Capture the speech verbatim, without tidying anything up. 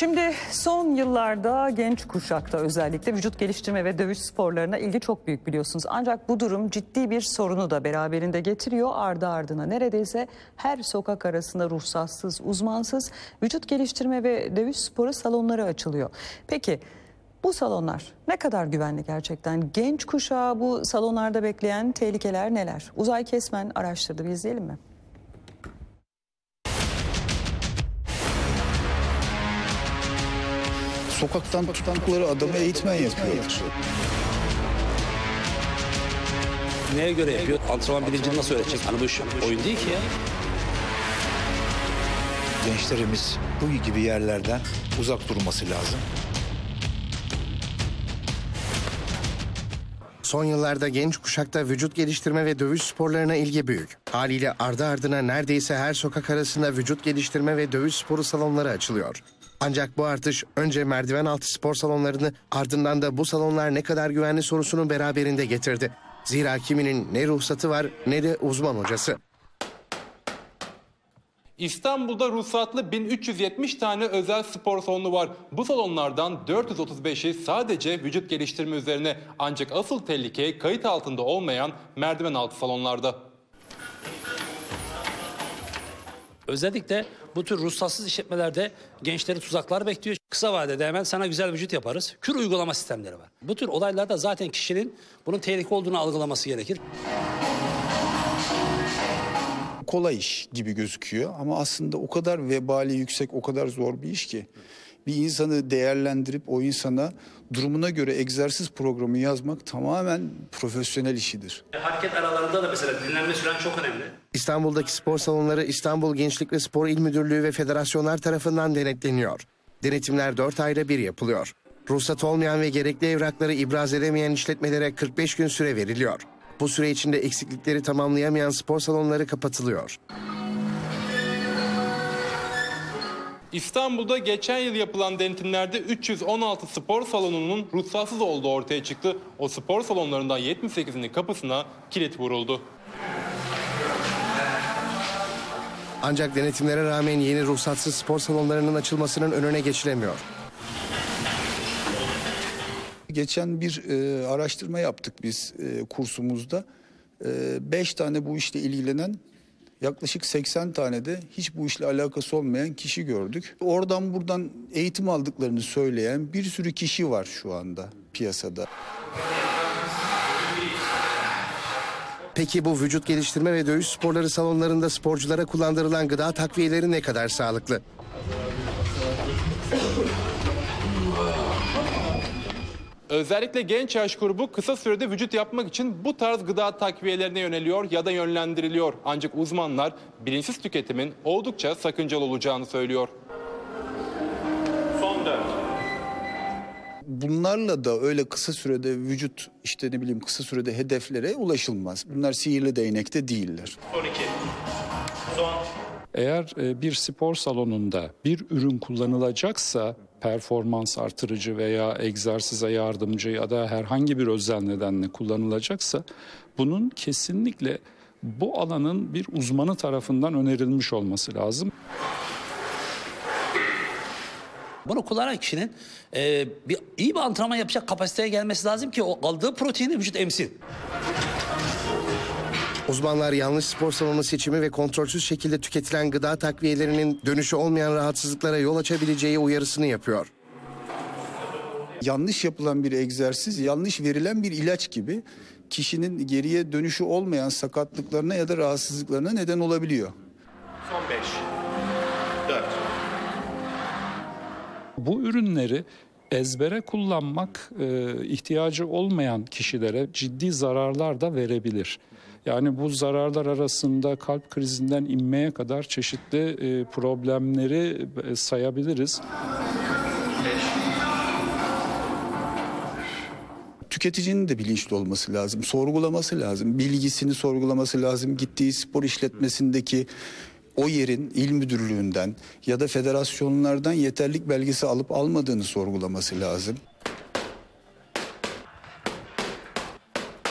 Şimdi son yıllarda genç kuşakta özellikle vücut geliştirme ve dövüş sporlarına ilgi çok büyük biliyorsunuz. Ancak bu durum ciddi bir sorunu da beraberinde getiriyor. Ardı ardına neredeyse her sokak arasında ruhsatsız, uzmansız vücut geliştirme ve dövüş sporu salonları açılıyor. Peki bu salonlar ne kadar güvenli gerçekten? Genç kuşağı bu salonlarda bekleyen tehlikeler neler? Uzay Kesmen araştırdı, bir izleyelim mi? Sokaktan tutanları adamı eğitmen yapıyorlar. Neye göre yapıyor? Antrenman bilincini nasıl öğretecek? Hani bu iş oyun değil ki ya. Gençlerimiz bu gibi yerlerden uzak durması lazım. Son yıllarda genç kuşakta vücut geliştirme ve dövüş sporlarına ilgi büyük. Haliyle ardı ardına neredeyse her sokak arasında vücut geliştirme ve dövüş sporu salonları açılıyor. Ancak bu artış önce merdiven altı spor salonlarını, ardından da bu salonlar ne kadar güvenli sorusunu beraberinde getirdi. Zira kiminin ne ruhsatı var ne de uzman hocası. İstanbul'da ruhsatlı bin üç yüz yetmiş tane özel spor salonu var. Bu salonlardan dört yüz otuz beşi sadece vücut geliştirme üzerine, ancak asıl tehlike kayıt altında olmayan merdiven altı salonlarda. Özellikle bu tür ruhsatsız işletmelerde gençleri tuzaklar bekliyor. Kısa vadede hemen sana güzel vücut yaparız. Kür uygulama sistemleri var. Bu tür olaylarda zaten kişinin bunun tehlike olduğunu algılaması gerekir. Kolay iş gibi gözüküyor ama aslında o kadar vebali yüksek, o kadar zor bir iş ki. Bir insanı değerlendirip o insana durumuna göre egzersiz programı yazmak tamamen profesyonel işidir. Hareket aralarında da mesela dinlenme süren çok önemli. İstanbul'daki spor salonları İstanbul Gençlik ve Spor İl Müdürlüğü ve federasyonlar tarafından denetleniyor. Denetimler dört ayda bir yapılıyor. Ruhsat olmayan ve gerekli evrakları ibraz edemeyen işletmelere kırk beş gün süre veriliyor. Bu süre içinde eksiklikleri tamamlayamayan spor salonları kapatılıyor. İstanbul'da geçen yıl yapılan denetimlerde üç yüz on altı spor salonunun ruhsatsız olduğu ortaya çıktı. O spor salonlarından yetmiş sekizinin kapısına kilit vuruldu. Ancak denetimlere rağmen yeni ruhsatsız spor salonlarının açılmasının önüne geçilemiyor. Geçen bir e, araştırma yaptık biz e, kursumuzda. beş e, tane bu işle ilgilenen, yaklaşık seksen tane de hiç bu işle alakası olmayan kişi gördük. Oradan buradan eğitim aldıklarını söyleyen bir sürü kişi var şu anda piyasada. Peki bu vücut geliştirme ve dövüş sporları salonlarında sporculara kullandırılan gıda takviyeleri ne kadar sağlıklı? Özellikle genç yaş grubu kısa sürede vücut yapmak için bu tarz gıda takviyelerine yöneliyor ya da yönlendiriliyor. Ancak uzmanlar bilinçsiz tüketimin oldukça sakıncalı olacağını söylüyor. Son dört. Bunlarla da öyle kısa sürede vücut, işte ne bileyim kısa sürede hedeflere ulaşılmaz. Bunlar sihirli değnekte değiller. on iki. Son. Eğer bir spor salonunda bir ürün kullanılacaksa, performans artırıcı veya egzersize yardımcı ya da herhangi bir özel nedenle kullanılacaksa, bunun kesinlikle bu alanın bir uzmanı tarafından önerilmiş olması lazım. Bunu kullanan kişinin e, bir, iyi bir antrenman yapacak kapasiteye gelmesi lazım ki o aldığı proteini vücut emsin. Uzmanlar yanlış spor salonu seçimi ve kontrolsüz şekilde tüketilen gıda takviyelerinin dönüşü olmayan rahatsızlıklara yol açabileceği uyarısını yapıyor. Yanlış yapılan bir egzersiz, yanlış verilen bir ilaç gibi kişinin geriye dönüşü olmayan sakatlıklarına ya da rahatsızlıklarına neden olabiliyor. Son beş, dört. Bu ürünleri ezbere kullanmak e, ihtiyacı olmayan kişilere ciddi zararlar da verebilir. Yani bu zararlar arasında kalp krizinden inmeye kadar çeşitli e, problemleri e, sayabiliriz. Tüketicinin de bilinçli olması lazım, sorgulaması lazım, bilgisini sorgulaması lazım, gittiği spor işletmesindeki o yerin il müdürlüğünden ya da federasyonlardan yeterlik belgesi alıp almadığını sorgulaması lazım.